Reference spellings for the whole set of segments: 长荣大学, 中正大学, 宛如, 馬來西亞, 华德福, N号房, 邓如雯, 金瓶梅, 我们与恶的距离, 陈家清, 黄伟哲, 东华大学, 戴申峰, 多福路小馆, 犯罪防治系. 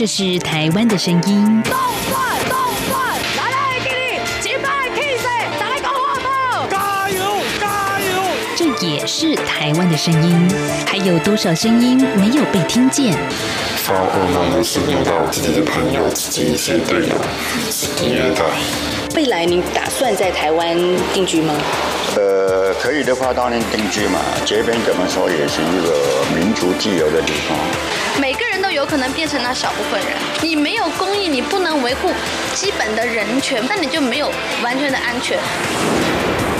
这是台湾的声音。动转动转，来来给你，击败 Kiss， 打来搞我头，加油加油！这也是台湾的声音，还有多少声音没有被听见？包括我们信任到自己的朋友、自己一些队友、自己的代。未来您打算在台湾定居吗？可以的话，当然定居嘛。这边怎么说也是一个民族自由的地方。每个人都有可能变成了小部分人。你没有公益，你不能维护基本的人权，那你就没有完全的安全。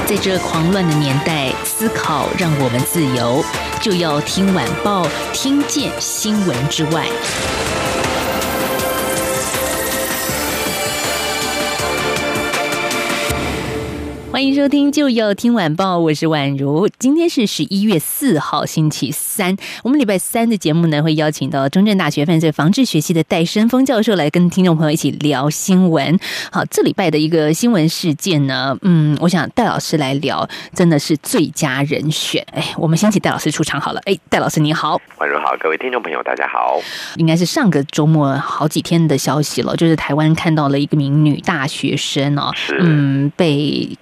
在这狂乱的年代，思考让我们自由，就要听晚报，听见新闻之外。欢迎收听就要听晚报，我是宛如。今天是11月4号，星期三。我们礼拜三的节目呢，会邀请到中正大学犯罪防治学系的戴申峰教授来跟听众朋友一起聊新闻。好，这礼拜的一个新闻事件呢，我想戴老师来聊，真的是最佳人选。我们先请戴老师出场好了。戴老师你好。宛如好，各位听众朋友大家好。应该是上个周末好几天的消息了，就是台湾看到了一名女大学生哦，被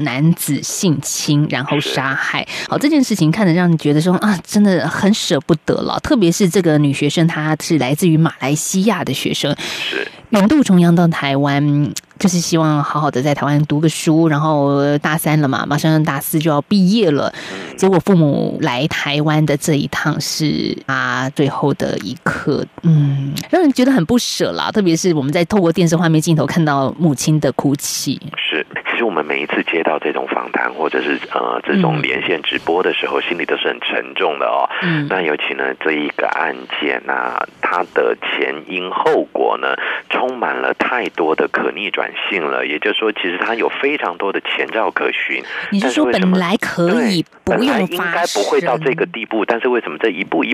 男子性侵然后杀害。好，这件事情看得让你觉得说啊，真的很舍不得了。特别是这个女学生，她是来自于马来西亚的学生，远渡重洋到台湾，就是希望好好的在台湾读个书，然后大三了嘛，马上大4就要毕业了。结果父母来台湾的这一趟是最后的一刻，让人觉得很不舍啦。特别是我们在透过电视画面镜头看到母亲的哭泣。是，其实我们每一次接到这种访谈或者是这种连线直播的时候，心里都是很沉重的哦。那尤其呢，这一个案件啊，它的前因后果呢，充满了太多的可逆转性了。也就是说，其实它有非常多的前兆可循。你是说本来可以不用发生，应该不会到这个地步，但是为什么这一步，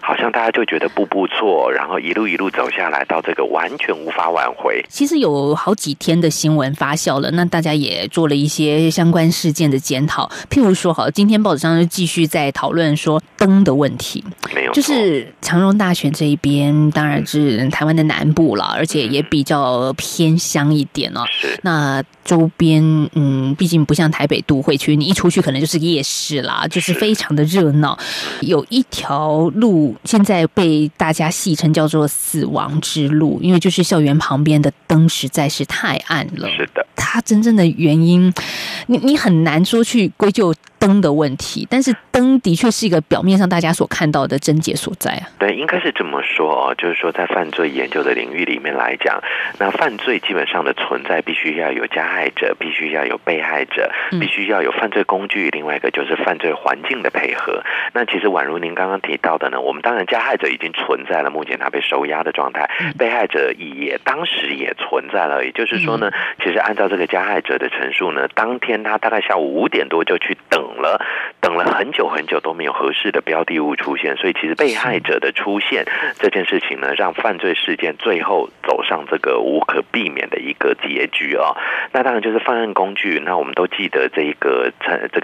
好像大家就觉得步步错，然后一路走下来，到这个完全无法挽回。其实有好几天的新闻发酵了。那大家也做了一些相关事件的检讨，譬如说，好，今天报纸上就继续在讨论说灯的问题，没有，就是长荣大学这一边，当然是台湾的南部了，而且也比较偏乡一点了。是，那周边毕竟不像台北都会区，你一出去可能就是夜市啦，就是非常的热闹。有一条路现在被大家戏称叫做死亡之路，因为就是校园旁边的灯实在是太暗了。是的，它真正的原因你很难说去归咎灯的问题，但是灯的确是一个表面上大家所看到的症结所在啊。对，应该是这么说，就是说在犯罪研究的领域里面来讲，那犯罪基本上的存在必须要有加害者，必须要有被害者，必须要有犯罪工具，另外一个就是犯罪环境的配合。那其实宛如您刚刚提到的呢，我们当然加害者已经存在了，目前他被收押的状态，被害者也当时也存在了。也就是说呢，其实按照这个加害者的陈述呢，当天他大概下午5点多就去等了很久都没有合适的标的物出现，所以其实被害者的出现这件事情呢，让犯罪事件最后走上这个无可避免的一个结局哦。那当然就是犯案工具。那我们都记得这个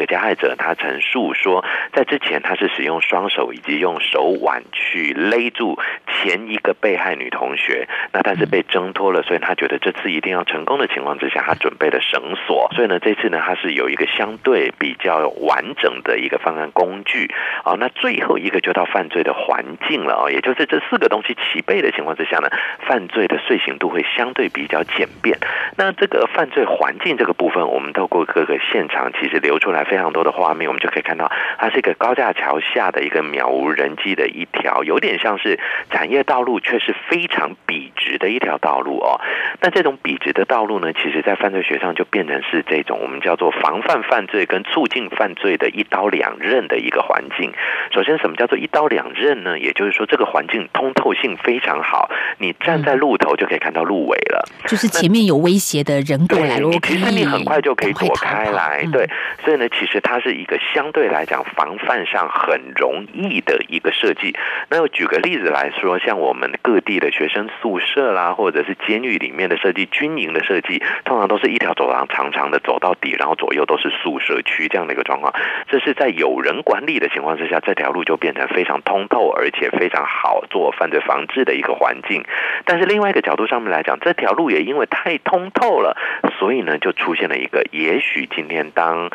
加害者他陈述说，在之前他是使用双手以及用手腕去勒住前一个被害女同学，那但是被挣脱了，所以他觉得这次一定要成功的情况之下，他准备了绳索，所以呢这次呢他是有一个相对比较完整的一个犯案工具。那最后一个就到犯罪的环境了，也就是这4个东西齐备的情况之下呢，犯罪的遂行度会相对比较简便。那这个犯罪环境这个部分，我们透过各个现场其实流出来非常多的画面，我们就可以看到它是一个高架桥下的一个渺无人迹的一条，有点像是产业道路，却是非常笔直的一条道路哦。那这种笔直的道路呢，其实在犯罪学上就变成是这种我们叫做防范犯罪跟促进犯罪的一刀两刃的一个环境。首先，什么叫做一刀两刃呢？也就是说，这个环境通透性非常好，你站在路头就可以看到路尾了，就是前面有威胁的人过来，其实你很快就可以躲开来。对，所以呢，其实它是一个相对来讲防范上很容易的一个设计。那我举个例子来说，像我们各地的学生宿舍啦，或者是监狱里面的设计、军营的设计，通常都是一条走廊长长的走到底，然后左右都是宿舍区这样的一个状况。这是在有人管理的情况之下，这条路就变成非常通透而且非常好做犯罪防治的一个环境。但是另外一个角度上面来讲，这条路也因为太通透了，所以呢就出现了一个，也许今天当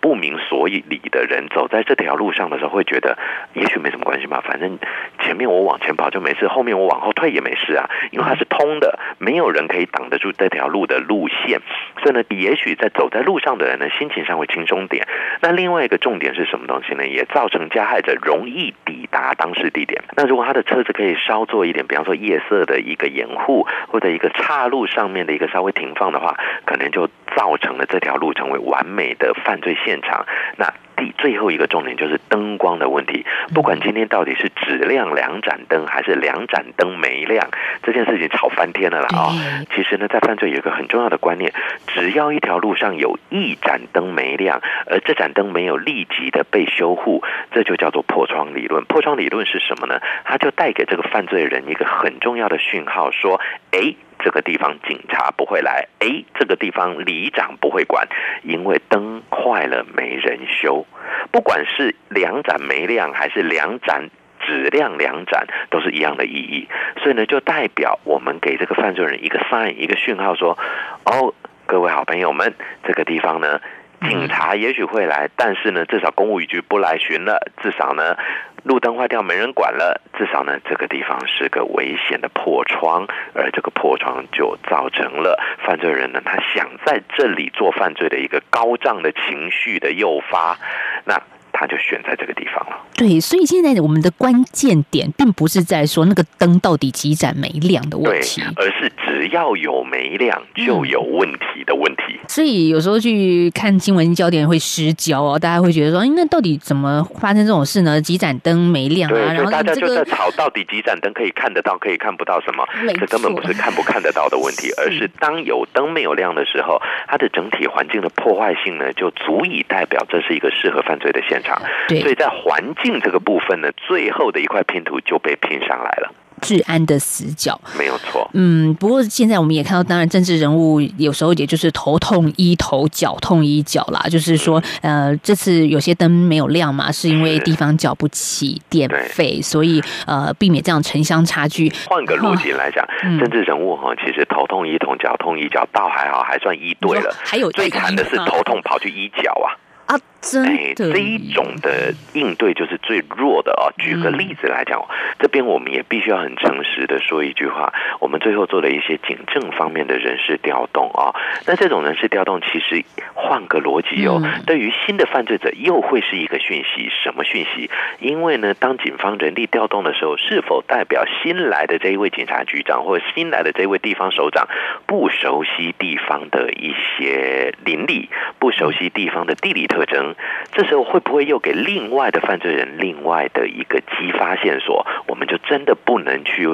不明所以的人走在这条路上的时候，会觉得也许没什么关系嘛，反正前面我往前跑就没事，后面我往后退也没事啊，因为它是通的，没有人可以挡得住这条路的路线，所以呢也许在走在路上的人呢心情上会轻松点。那另外一个重点是什么东西呢？也造成加害者容易抵达当事地点。那如果他的车子可以稍做一点，比方说夜色的一个掩护，或者一个岔路上面的一个稍微停放的话，可能就造成了这条路成为完美的犯罪现场。那最后一个重点就是灯光的问题，不管今天到底是只亮两盏灯还是两盏灯没亮，这件事情吵翻天了啦哦。其实呢，在犯罪有一个很重要的观念，只要一条路上有一盏灯没亮，而这盏灯没有立即的被修护，这就叫做破窗理论。破窗理论是什么呢？它就带给这个犯罪人一个很重要的讯号，说哎，这个地方警察不会来，哎，这个地方里长不会管，因为灯坏了没人修。不管是两盏没亮还是两盏只亮两盏，都是一样的意义。所以呢，就代表我们给这个犯罪人一个 sign， 一个讯号说，哦，各位好朋友们，这个地方呢警察也许会来，但是呢至少公务局不来巡了，至少呢路灯坏掉没人管了，至少呢这个地方是个危险的破窗，而这个破窗就造成了犯罪人呢他想在这里做犯罪的一个高涨的情绪的诱发，那他就选在这个地方了。对，所以现在我们的关键点并不是在说那个灯到底几盏没亮的问题，对，而是只要有没亮就有问题的问题。所以有时候去看新闻焦点会失焦哦，大家会觉得说，那到底怎么发生这种事呢？几盏灯没亮啊，对，然后大家就在吵到底几盏灯可以看得到，可以看不到什么？这根本不是看不看得到的问题，而是当有灯没有亮的时候，它的整体环境的破坏性呢，就足以代表这是一个适合犯罪的现场。所以在环境这个部分呢，最后的一块拼图就被拼上来了，治安的死角，没有错。不过现在我们也看到，当然政治人物有时候也就是头痛医头，脚痛医脚啦。就是说，这次有些灯没有亮嘛，是因为地方缴不起电费，所以避免这样城乡差距。换个路径来讲，政治人物哈，其实头痛医头，脚痛医脚，倒还好，还算医对了。还有最惨的是头痛跑去医脚啊。这一种的应对就是最弱的哦。举个例子来讲，这边我们也必须要很诚实的说一句话，我们最后做了一些警政方面的人事调动哦。那这种人事调动其实换个逻辑哦，对于新的犯罪者又会是一个讯息。什么讯息？因为呢，当警方人力调动的时候，是否代表新来的这一位警察局长或新来的这位地方首长不熟悉地方的一些邻里，不熟悉地方的地理特征，这时候会不会又给另外的犯罪人另外的一个激发线索？我们就真的不能去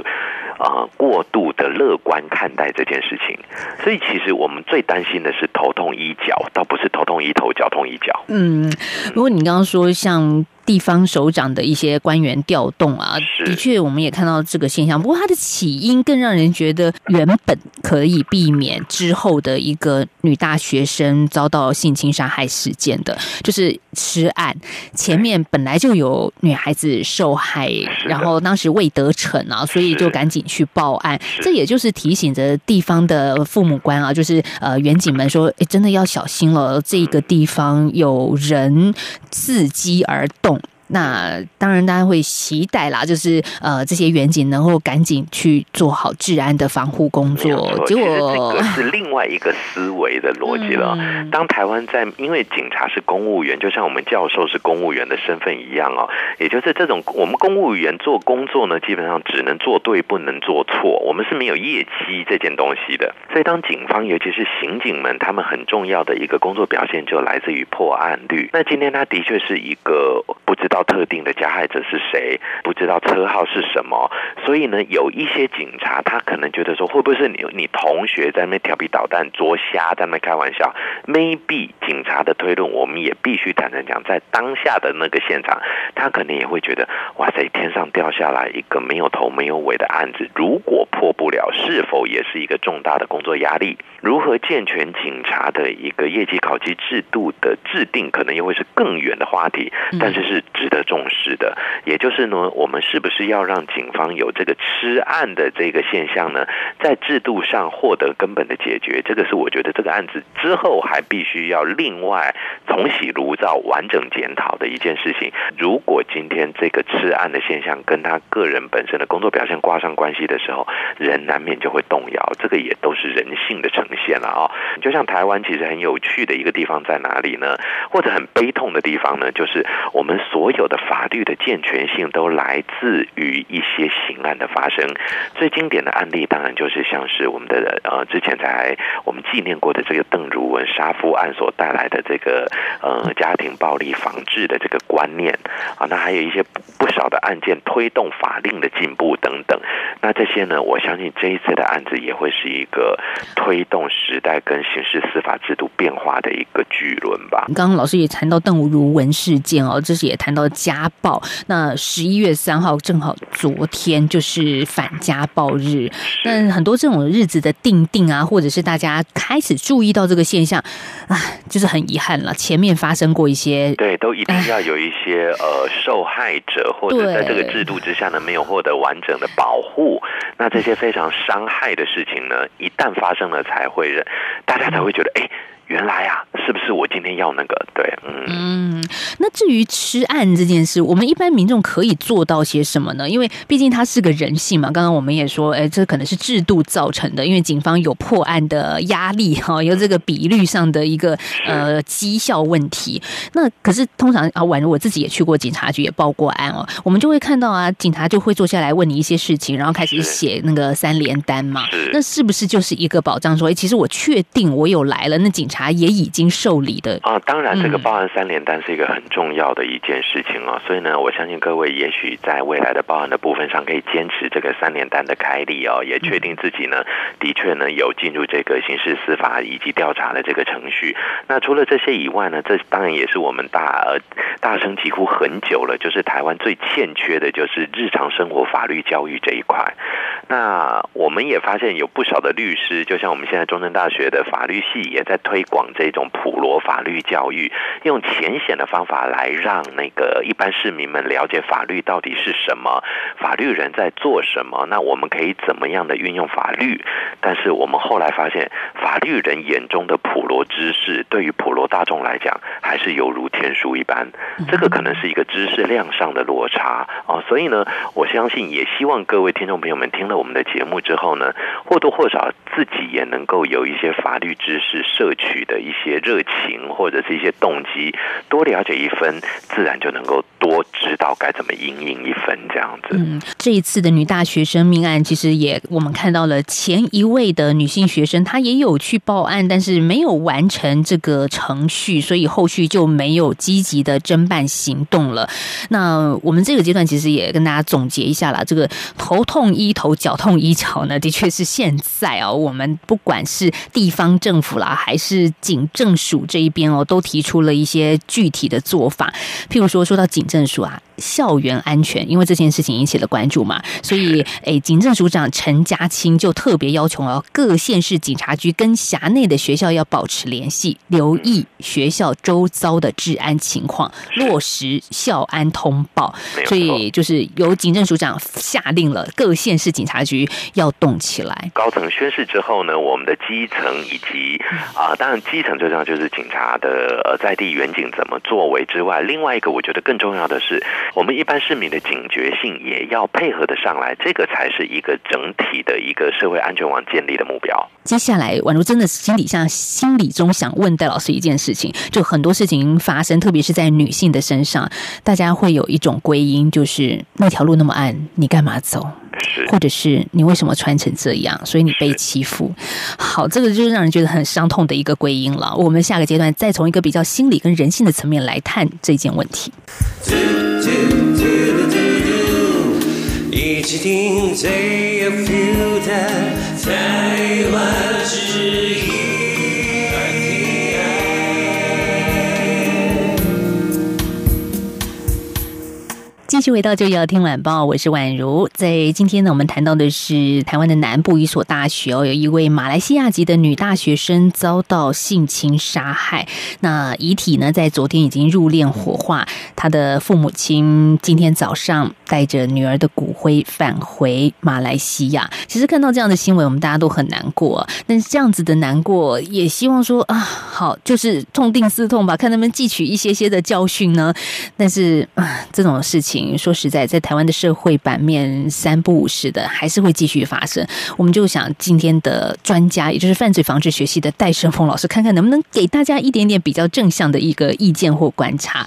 过度的乐观看待这件事情。所以其实我们最担心的是头痛医脚，倒不是头痛医头，脚痛医脚。如果你刚刚说像地方首长的一些官员调动啊，的确我们也看到这个现象。不过它的起因更让人觉得原本可以避免之后的一个女大学生遭到性侵杀害事件的，就是吃案前面本来就有女孩子受害，然后当时未得逞啊，所以就赶紧去报案。这也就是提醒着地方的父母官啊，就是员警们说，真的要小心了，这个地方有人伺机而动。那当然大家会期待啦，就是这些员警能够赶紧去做好治安的防护工作。结果这个是另外一个思维的逻辑了。当台湾在因为警察是公务员，就像我们教授是公务员的身份一样哦，也就是这种我们公务员做工作呢，基本上只能做对不能做错，我们是没有业绩这件东西的。所以当警方尤其是刑警们，他们很重要的一个工作表现就来自于破案率。那今天他的确是一个不知道道特定的加害者是谁，不知道车号是什么，所以呢，有一些警察他可能觉得说，会不会是你同学在那边调皮捣蛋、捉瞎在那边开玩笑 ？Maybe 警察的推论，我们也必须坦诚讲，在当下的那个现场，他可能也会觉得，哇塞，天上掉下来一个没有头没有尾的案子，如果破不了，是否也是一个重大的工作压力？如何健全警察的一个业绩考绩制度的制定，可能又会是更远的话题，但是是值得重视的。也就是呢，我们是不是要让警方有这个吃案的这个现象呢，在制度上获得根本的解决？这个是我觉得这个案子之后还必须要另外重洗炉灶、完整检讨的一件事情。如果今天这个吃案的现象跟他个人本身的工作表现挂上关系的时候，人难免就会动摇，这个也都是人性的呈现了啊。就像台湾其实很有趣的一个地方在哪里呢？或者很悲痛的地方呢，就是我们所有的法律的健全性都来自于一些刑案的发生。最经典的案例当然就是像是我们的之前才我们纪念过的这个邓如雯杀夫案所带来的这个家庭暴力防治的这个观念啊，那还有一些不少的案件推动法令的进步等等。那这些呢，我相信这一次的案子也会是一个推动时代跟刑事司法制度变化的一个巨轮吧。刚刚老师也谈到邓如雯事件哦，这是也谈到家暴。那11月3号正好昨天就是反家暴日，但很多这种日子的定定啊，或者是大家开始注意到这个现象啊，就是很遗憾了。前面发生过一些，对，都一定要有一些受害者或者在这个制度之下呢没有获得完整的保护，那这些非常伤害的事情呢，一旦发生了才会大家才会觉得哎。原来啊，是不是我今天要那个？对，那至于吃案这件事，我们一般民众可以做到些什么呢？因为毕竟它是个人性嘛。刚刚我们也说，这可能是制度造成的，因为警方有破案的压力哈，有这个比率上的一个绩效问题。那可是通常啊，宛如我自己也去过警察局，也报过案哦，我们就会看到啊，警察就会坐下来问你一些事情，然后开始写那个3联单嘛。那是不是就是一个保障说，其实我确定我有来了，那警察也已经受理的啊，当然这个报案3联单是一个很重要的一件事情哦，所以呢，我相信各位也许在未来的报案的部分上可以坚持这个3联单的开立哦，也确定自己呢的确呢有进入这个刑事司法以及调查的这个程序。那除了这些以外呢，这当然也是我们大声疾呼很久了，就是台湾最欠缺的就是日常生活法律教育这一块。那我们也发现有不少的律师，就像我们现在中正大学的法律系也在推广这种普罗法律教育，用浅显的方法来让那个一般市民们了解法律到底是什么，法律人在做什么，那我们可以怎么样的运用法律。但是我们后来发现，法律人眼中的普罗知识对于普罗大众来讲还是犹如天书一般，这个可能是一个知识量上的落差哦，所以呢，我相信也希望各位听众朋友们听了我们的节目之后呢，或多或少自己也能够有一些法律知识摄取的一些热情或者是一些动机，多了解一分，自然就能够多知道该怎么因应一分这样子。这一次的女大学生命案，其实也我们看到了前一位的女性学生，她也有去报案，但是没有完成这个程序，所以后续就没有积极的侦办行动了。那我们这个阶段其实也跟大家总结一下啦，这个头痛医头，脚痛医脚呢，的确是现在啊，我们不管是地方政府啦，还是警政署这一边哦，都提出了一些具体的做法。譬如说到警政署啊，校园安全，因为这件事情引起了关注嘛，所以警政署长陈家清就特别要求哦，各县市警察局跟辖内的学校要保持联系，留意学校周遭的治安情况，落实校安通报。所以就是由警政署长下令了，各县市警察局要动起来。高层宣示之后呢，我们的基层以及当然基层最重要就是警察的在地远景怎么作为之外，另外一个我觉得更重要的是，我们一般市民的警觉性也要配合的上来，这个才是一个整体的一个社会安全网建立的目标。接下来宛如真的心理中想问戴老师一件事情，就很多事情发生，特别是在女性的身上，大家会有一种归因，就是那条路那么暗，你干嘛走，或者是你为什么穿成这样，所以你被欺负。好，这个就是让人觉得很伤痛的一个归因了。我们下个阶段再从一个比较心理跟人性的层面来探这件问题。一起听 Day of Future 台湾之音。继续回到就要听晚报，我是宛如。在今天呢，我们谈到的是台湾的南部一所大学有一位马来西亚籍的女大学生遭到性侵杀害，那遗体呢在昨天已经入殓火化，她的父母亲今天早上带着女儿的骨灰返回马来西亚。其实看到这样的新闻，我们大家都很难过，但是这样子的难过也希望说啊，好，就是痛定思痛吧，看能不能汲取一些些的教训呢。但是这种事情说实在在台湾的社会版面三不五时的还是会继续发生。我们就想今天的专家，也就是犯罪防治学系的戴胜峰老师，看看能不能给大家一点点比较正向的一个意见或观察。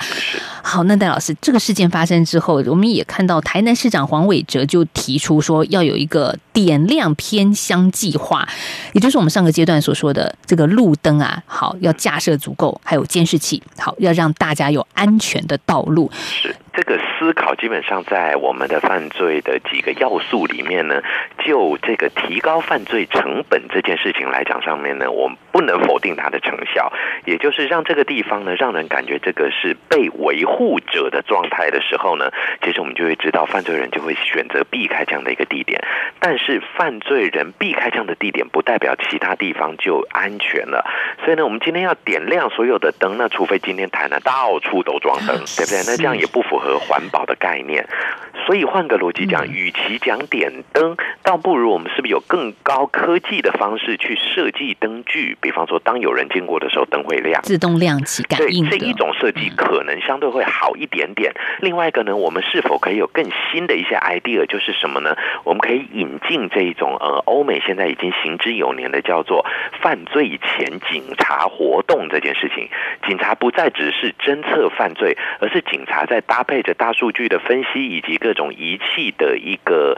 好，那戴老师，这个事件发生之后，我们也看到台南市长黄伟哲就提出说要有一个点亮偏乡计划，也就是我们上个阶段所说的这个路灯啊，好，要架设足够，还有监视器，好，要让大家有安全的道路。这个思考基本上在我们的犯罪的几个要素里面呢，就这个提高犯罪成本这件事情来讲上面呢，我们不能否定它的成效，也就是让这个地方呢让人感觉这个是被维护者的状态的时候呢，其实我们就会知道犯罪人就会选择避开这样的一个地点。但是犯罪人避开这样的地点不代表其他地方就安全了，所以呢我们今天要点亮所有的灯，那除非今天台南到处都装灯，对不对？那这样也不符合环保的概念。所以换个逻辑讲，与其讲点灯，倒不如我们是不是有更高科技的方式去设计灯具，比方说当有人经过的时候灯会亮，自动亮起感应的，对，这一种设计可能相对会好一点点。另外一个呢，我们是否可以有更新的一些 idea， 就是什么呢？我们可以引进这一种欧美现在已经行之有年的叫做犯罪前警察活动这件事情。警察不再只是侦测犯罪，而是警察在搭配对着大数据的分析以及各种仪器的一个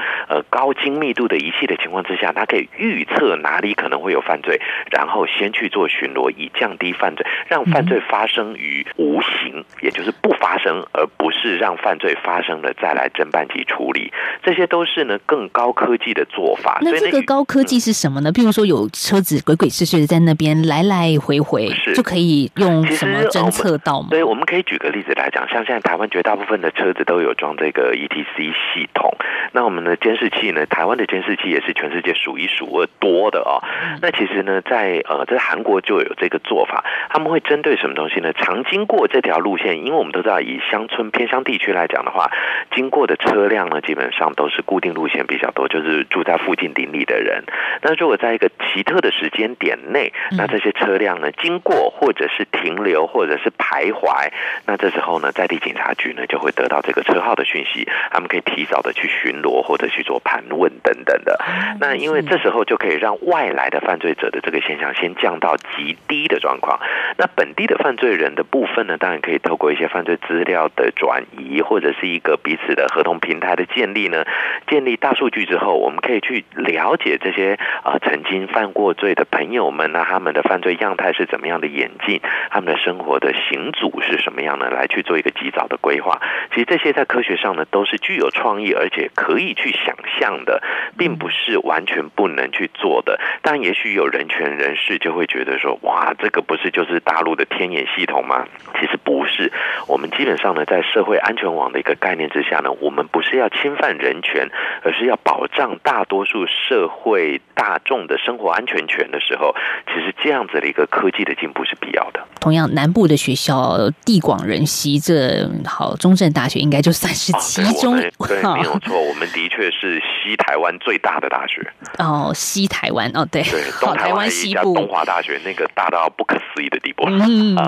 高精密度的仪器的情况之下，它可以预测哪里可能会有犯罪，然后先去做巡逻，以降低犯罪，让犯罪发生于无形，也就是不发生，而不是让犯罪发生了再来侦办及处理。这些都是呢更高科技的做法。那这个高科技是什么呢？比如说有车子鬼鬼祟祟的在那边来来回回，就可以用什么侦测到吗？对，我们可以举个例子来讲，像现在台湾绝大部分的车子都有装这个 ETC 系统，那我们的监视器呢，台湾的监视器也是全世界数一数二多的哦。那其实呢在在韩国就有这个做法，他们会针对什么东西呢？常经过这条路线，因为我们都知道以乡村偏乡地区来讲的话，经过的车辆呢基本上都是固定路线比较多，就是住在附近邻里的人。那如果在一个奇特的时间点内，那这些车辆呢经过或者是停留或者是徘徊，那这时候呢在地警察局呢就会得到这个车号的讯息，他们可以提早的去巡逻或者去做盘问等等的。那因为这时候就可以让外来的犯罪者的这个现象先降到极低的状况。那本地的犯罪人的部分呢，当然可以透过一些犯罪资料的转移或者是一个彼此的合同平台的建立呢，建立大数据之后，我们可以去了解这些曾经犯过罪的朋友们呢，他们的犯罪样态是怎么样的演进，他们的生活的行阻是什么样的，来去做一个及早的规划。其实这些在科学上呢都是具有创意而且可以去想象的，并不是完全不能去做的。但也许有人权人士就会觉得说，哇，这个不是就是大陆的天眼系统吗？其实不是。我们基本上呢在社会安全网的一个概念之下呢，我们不是要侵犯人权，而是要保障大多数社会大众的生活安全权的时候，其实这样子的一个科技的进步是必要的。同样南部的学校地广人稀，这好中正大学应该就算是其中，对，没有错，我们的确是西台湾最大的大学。哦，西台湾，哦，对，对，东台湾西部东华大学，那个大到不可思议的地步，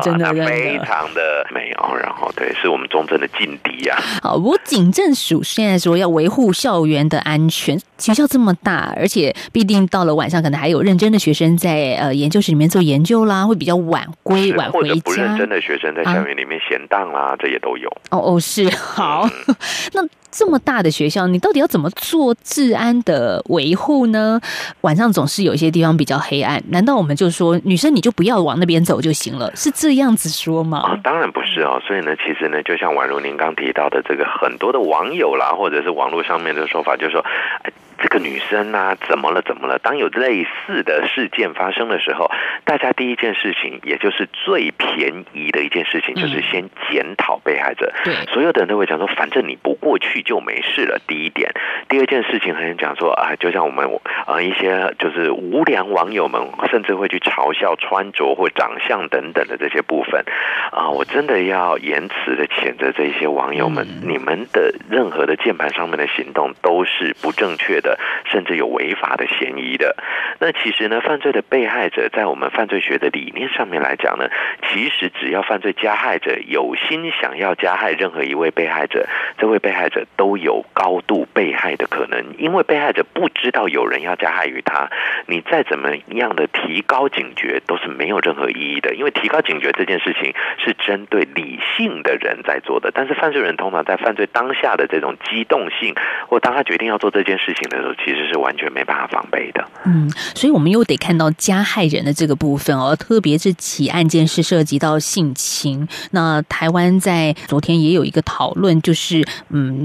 真的非常的美哦。然后对，是我们中正的劲敌啊。好，不过警政署现在说要维护校园的安全，学校这么大，而且必定到了晚上可能还有认真的学生在研究室里面做研究啦，会比较晚归晚回家，或者不认真的学生在校园里面闲荡啦，这也都有。哦哦，是好。那这么大的学校，你到底要怎么做治安的维护呢？晚上总是有一些地方比较黑暗，难道我们就说女生你就不要往那边走就行了，是这样子说吗？哦，当然不是哦。所以呢，其实呢，就像宛如您刚提到的，这个很多的网友啦，或者是网络上面的说法，就是说这个女生啊怎么了，当有类似的事件发生的时候，大家第一件事情，也就是最便宜的一件事情，就是先检讨被害者。所有的人都会讲说，反正你不过去就没事了，第一点。第二件事情，很讲说啊，就像我们一些就是无良网友们，甚至会去嘲笑穿着或长相等等的这些部分啊，我真的要严词的谴责这些网友们，你们的任何的键盘上面的行动都是不正确的，甚至有违法的嫌疑的。那其实呢，犯罪的被害者在我们犯罪学的理念上面来讲呢，其实只要犯罪加害者有心想要加害任何一位被害者，这位被害者都有高度被害的可能，因为被害者不知道有人要加害于他，你再怎么样的提高警觉都是没有任何意义的，因为提高警觉这件事情是针对理性的人在做的，但是犯罪人通常在犯罪当下的这种机动性，或当他决定要做这件事情的时候，其实是完全没办法防备的。所以我们又得看到加害人的这个部分哦，特别是起案件是涉及到性侵。那台湾在昨天也有一个讨论，就是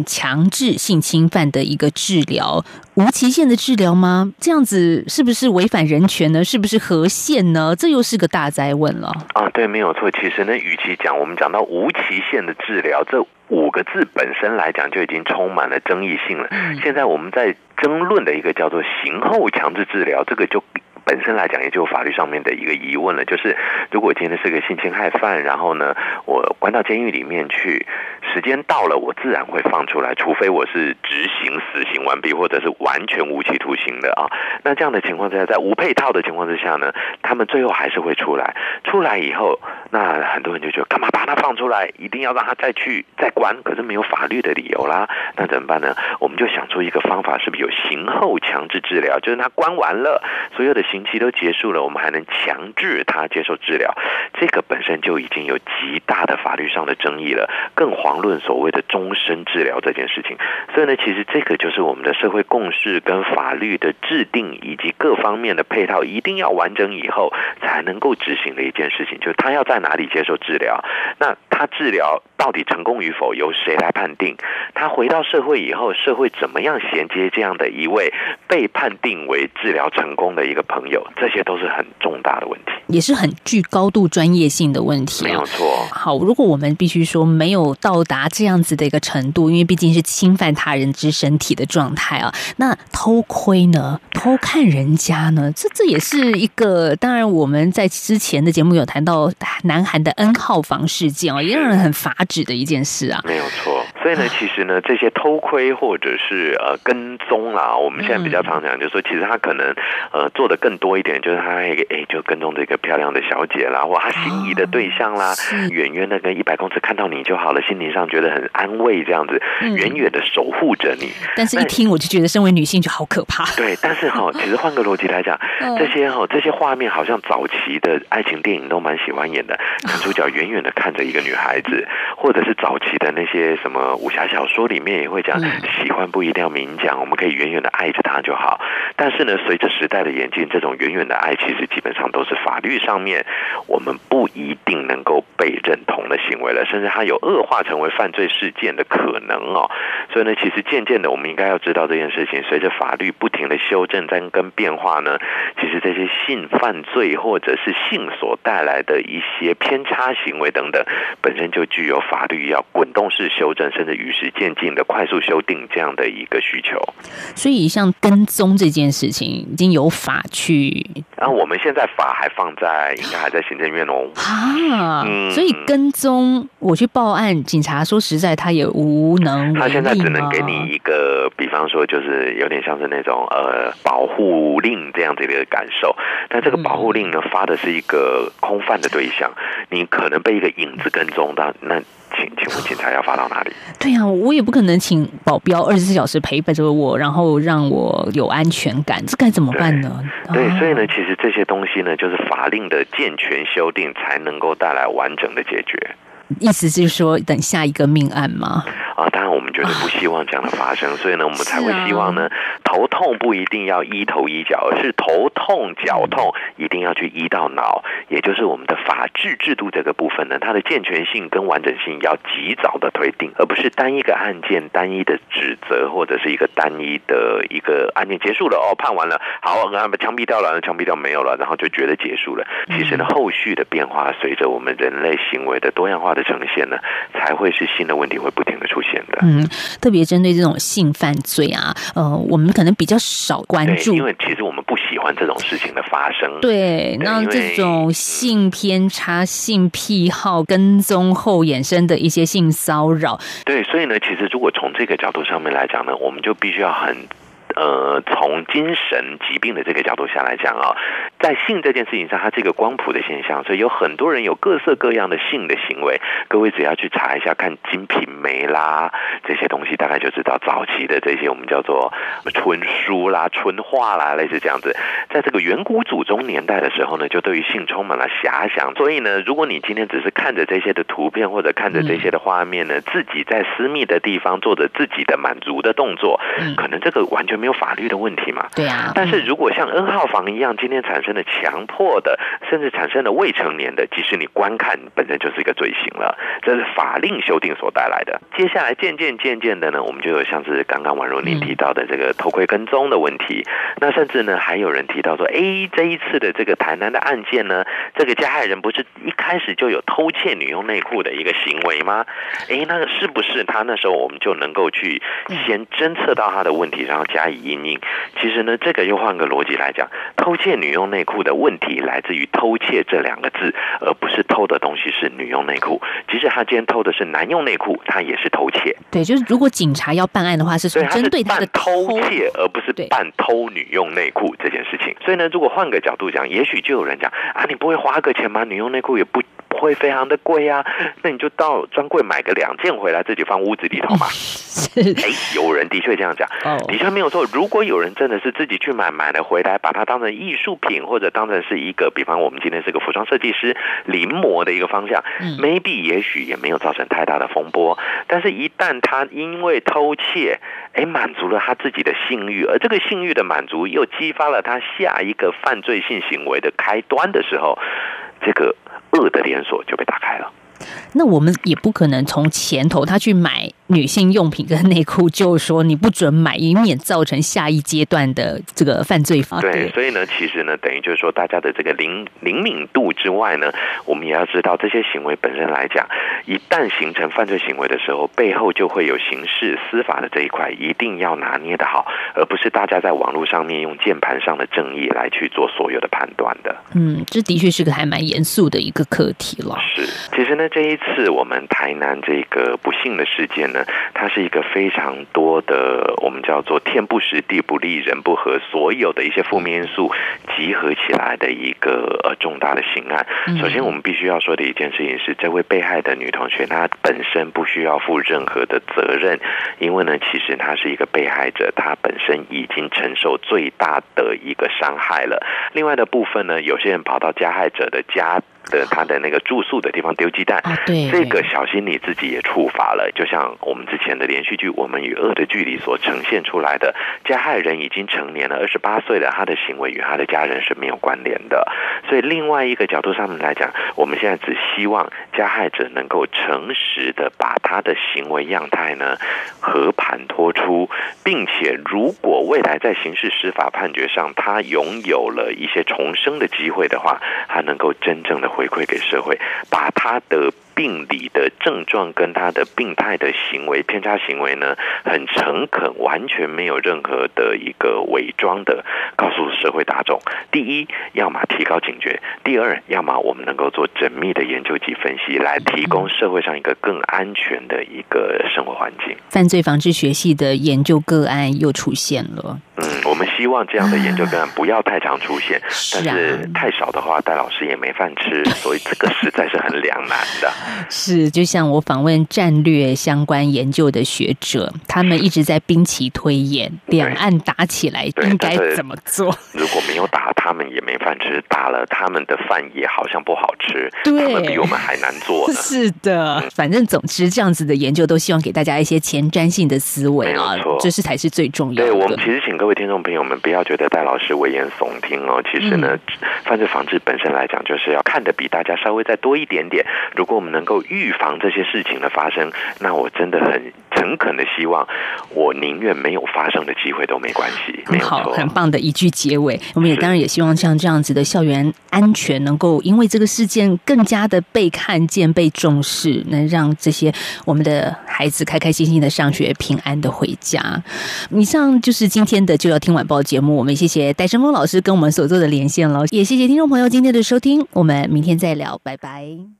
强制性侵犯的一个治疗，无期限的治疗吗？这样子是不是违反人权呢？是不是合宪呢？这又是个大灾问了啊！对，没有错。其实呢，与其讲我们讲到无期限的治疗，这5个字本身来讲就已经充满了争议性了。现在我们在争论的一个叫做刑后强制治疗，这个就本身来讲也就有法律上面的一个疑问了，就是如果今天是个性侵害犯，然后呢我关到监狱里面去，时间到了我自然会放出来，除非我是执行死刑完毕或者是完全无期徒刑的啊。那这样的情况之下，在无配套的情况之下呢，他们最后还是会出来以后，那很多人就觉得干嘛把他放出来，一定要让他再关，可是没有法律的理由啦，那怎么办呢？我们就想出一个方法，是不是有刑后强制治疗，就是他关完了，所有的刑期都结束了，我们还能强制他接受治疗，这个本身就已经有极大的法律上的争议了，更遑论所谓的终身治疗这件事情。所以呢，其实这个就是我们的社会共识跟法律的制定以及各方面的配套一定要完整以后才能够执行的一件事情，就是他要在哪里接受治疗，那他治疗到底成功与否由谁来判定，他回到社会以后，社会怎么样衔接这样的一位被判定为治疗成功的一个朋友，这些都是很重大的问题，也是很具高度专业性的问题。没有错。好，如果我们必须说没有到达这样子的一个程度，因为毕竟是侵犯他人之身体的状态啊。那偷窥呢？偷看人家呢？这也是一个，当然我们在之前的节目有谈到南韩的 N 号房事件哦，也让人很发指的一件事啊。没有错。所以呢，其实呢，这些偷窥或者是跟踪啦，我们现在比较常讲，就是说，其实他可能做的更多一点，就是他就跟踪这个漂亮的小姐啦，或他心仪的对象啦，远远的跟100公尺看到你就好了，心灵上觉得很安慰，这样子，远远的守护着你。但是，一听我就觉得，身为女性就好可怕。对，但是其实换个逻辑来讲，这些画面好像早期的爱情电影都蛮喜欢演的，男主角远远的看着一个女孩子，或者是早期的那些什么。武侠小说里面也会讲，喜欢不一定要明讲，我们可以远远的爱着他就好。但是呢，随着时代的演进，这种远远的爱其实基本上都是法律上面我们不一定能够被认同的行为了，甚至它有恶化成为犯罪事件的可能哦。所以呢，其实渐渐的我们应该要知道这件事情，随着法律不停的修正跟变化呢，其实这些性犯罪或者是性所带来的一些偏差行为等等，本身就具有法律要滚动式修正甚至与时渐进的快速修订这样的一个需求。所以像跟踪这件事情已经有法去，我们现在法还放在应该还在行政院哦。所以跟踪我去报案，警察说实在他也无能为力，他现在只能给你一个比方说就是有点像是那种保护令这样子的感受，但这个保护令呢发的是一个空泛的对象，你可能被一个影子跟踪到，那请问警察要发到哪里？对啊，我也不可能请保镖24小时陪伴着我，然后让我有安全感，这该怎么办呢？对，所以呢，其实这些东西呢，就是法令的健全修订才能够带来完整的解决。意思是说等下一个命案吗？啊，当然我们绝对不希望这样的发生，所以呢我们才会希望呢，头痛不一定要医头医脚，而是头痛脚痛一定要去医到脑，也就是我们的法治制度这个部分呢，它的健全性跟完整性要及早的推定，而不是单一个案件单一的指责，或者是一个单一的一个案件结束了，哦，判完了，好，枪毙掉了，枪毙掉没有了，然后就觉得结束了。其实呢后续的变化随着我们人类行为的多样化的呈现呢，才会是新的问题会不停的出现。特别针对这种性犯罪啊，我们可能比较少关注，因为其实我们不喜欢这种事情的发生。对，那这种性偏差、性癖好跟踪后衍生的一些性骚扰，对，所以呢，其实如果从这个角度上面来讲呢，我们就必须要很。从精神疾病的这个角度下来讲啊，在性这件事情上，它是一个光谱的现象，所以有很多人有各色各样的性的行为。各位只要去查一下，看《金瓶梅》啦这些东西，大概就知道早期的这些我们叫做春书啦、春画啦，类似这样子。在这个远古祖宗年代的时候呢，就对于性充满了遐想。所以呢，如果你今天只是看着这些的图片或者看着这些的画面呢，自己在私密的地方做着自己的满足的动作，可能这个完全没有法律的问题嘛？对啊。但是如果像 N 号房一样，今天产生了强迫的，甚至产生了未成年的，即使你观看本身就是一个罪行了，这是法令修订所带来的。接下来渐渐的呢，我们就有像是刚刚婉如您提到的这个偷窥跟踪的问题。那甚至呢，还有人提到说，这一次的这个台南的案件呢，这个加害人不是一开始就有偷窃女用内裤的一个行为吗？那个是不是他那时候我们就能够去先侦测到他的问题，然后加以因应？其实呢，这个又换个逻辑来讲，偷窃女用内裤的问题来自于偷窃这两个字，而不是偷的东西是女用内裤。即使他今天偷的是男用内裤，他也是偷窃。对，就是如果警察要办案的话，是针对他的偷窃，而不是办偷女用内裤这件事情。所以呢，如果换个角度讲，也许就有人讲啊，你不会花个钱吗？女用内裤也不会非常的贵啊，那你就到专柜买个2件回来，自己放屋子里头嘛。有人的确这样讲，的确没有错。如果有人真的是自己去买了回来，把它当成艺术品，或者当成是一个，比方我们今天是个服装设计师临摹的一个方向，maybe 也许也没有造成太大的风波。但是一旦他因为偷窃满足了他自己的性欲，而这个性欲的满足又激发了他下一个犯罪性行为的开端的时候，这个恶的连锁就被打开了。那我们也不可能从前头他去买女性用品跟内裤就说你不准买，以免造成下一阶段的这个犯罪法。对，所以呢，其实呢，等于就是说大家的这个灵敏度之外呢，我们也要知道这些行为本身来讲，一旦形成犯罪行为的时候，背后就会有刑事司法的这一块，一定要拿捏的好，而不是大家在网络上面用键盘上的正义来去做所有的判断的。这的确是个还蛮严肃的一个课题了。是，其实呢，这一次我们台南这个不幸的事件呢，它是一个非常多的我们叫做天不时地不利人不和所有的一些负面因素集合起来的一个重大的刑案。首先我们必须要说的一件事情是，这位被害的女同学她本身不需要负任何的责任，因为呢其实她是一个被害者，她本身已经承受最大的一个伤害了。另外的部分呢，有些人跑到加害者的家的他的那个住宿的地方丢鸡蛋，这个小心你自己也触发了。就像我们之前的连续剧《我们与恶的距离》所呈现出来的，加害人已经成年了，28岁了，他的行为与他的家人是没有关联的。所以另外一个角度上面来讲，我们现在只希望加害者能够诚实的把他的行为样态呢和盘托出，并且如果未来在刑事司法判决上他拥有了一些重生的机会的话，他能够真正的回馈给社会，把他的病理的症状跟他的病态的行为、偏差行为呢，很诚恳，完全没有任何的一个伪装的告诉社会大众。第一，要么提高警觉；第二，要么我们能够做缜密的研究及分析，来提供社会上一个更安全的一个生活环境。犯罪防治学系的研究个案又出现了。我们希望这样的研究个案不要太常出现，但是太少的话戴老师也没饭吃，所以这个实在是很两难的。是，就像我访问战略相关研究的学者，他们一直在兵棋推演，两岸打起来应该怎么做，如果没有打他们也没饭吃，打了他们的饭也好像不好吃，他们比我们还难做呢。是的，反正总之这样子的研究都希望给大家一些前瞻性的思维啊，这是才是最重要的。对，我们其实请各位听众朋友们不要觉得戴老师危言耸听哦，其实呢犯罪防治本身来讲就是要看得比大家稍微再多一点点，如果我们能够预防这些事情的发生，那我真的很诚恳的希望，我宁愿没有发生的机会都没关系。很好，很棒的一句结尾。我们也当然也希望像这样子的校园安全能够因为这个事件更加的被看见、被重视，能让这些我们的孩子开开心心的上学、平安的回家。以上就是今天的就要听晚报节目，我们谢谢戴胜峰老师跟我们所做的连线了，也谢谢听众朋友今天的收听，我们明天再聊，拜拜。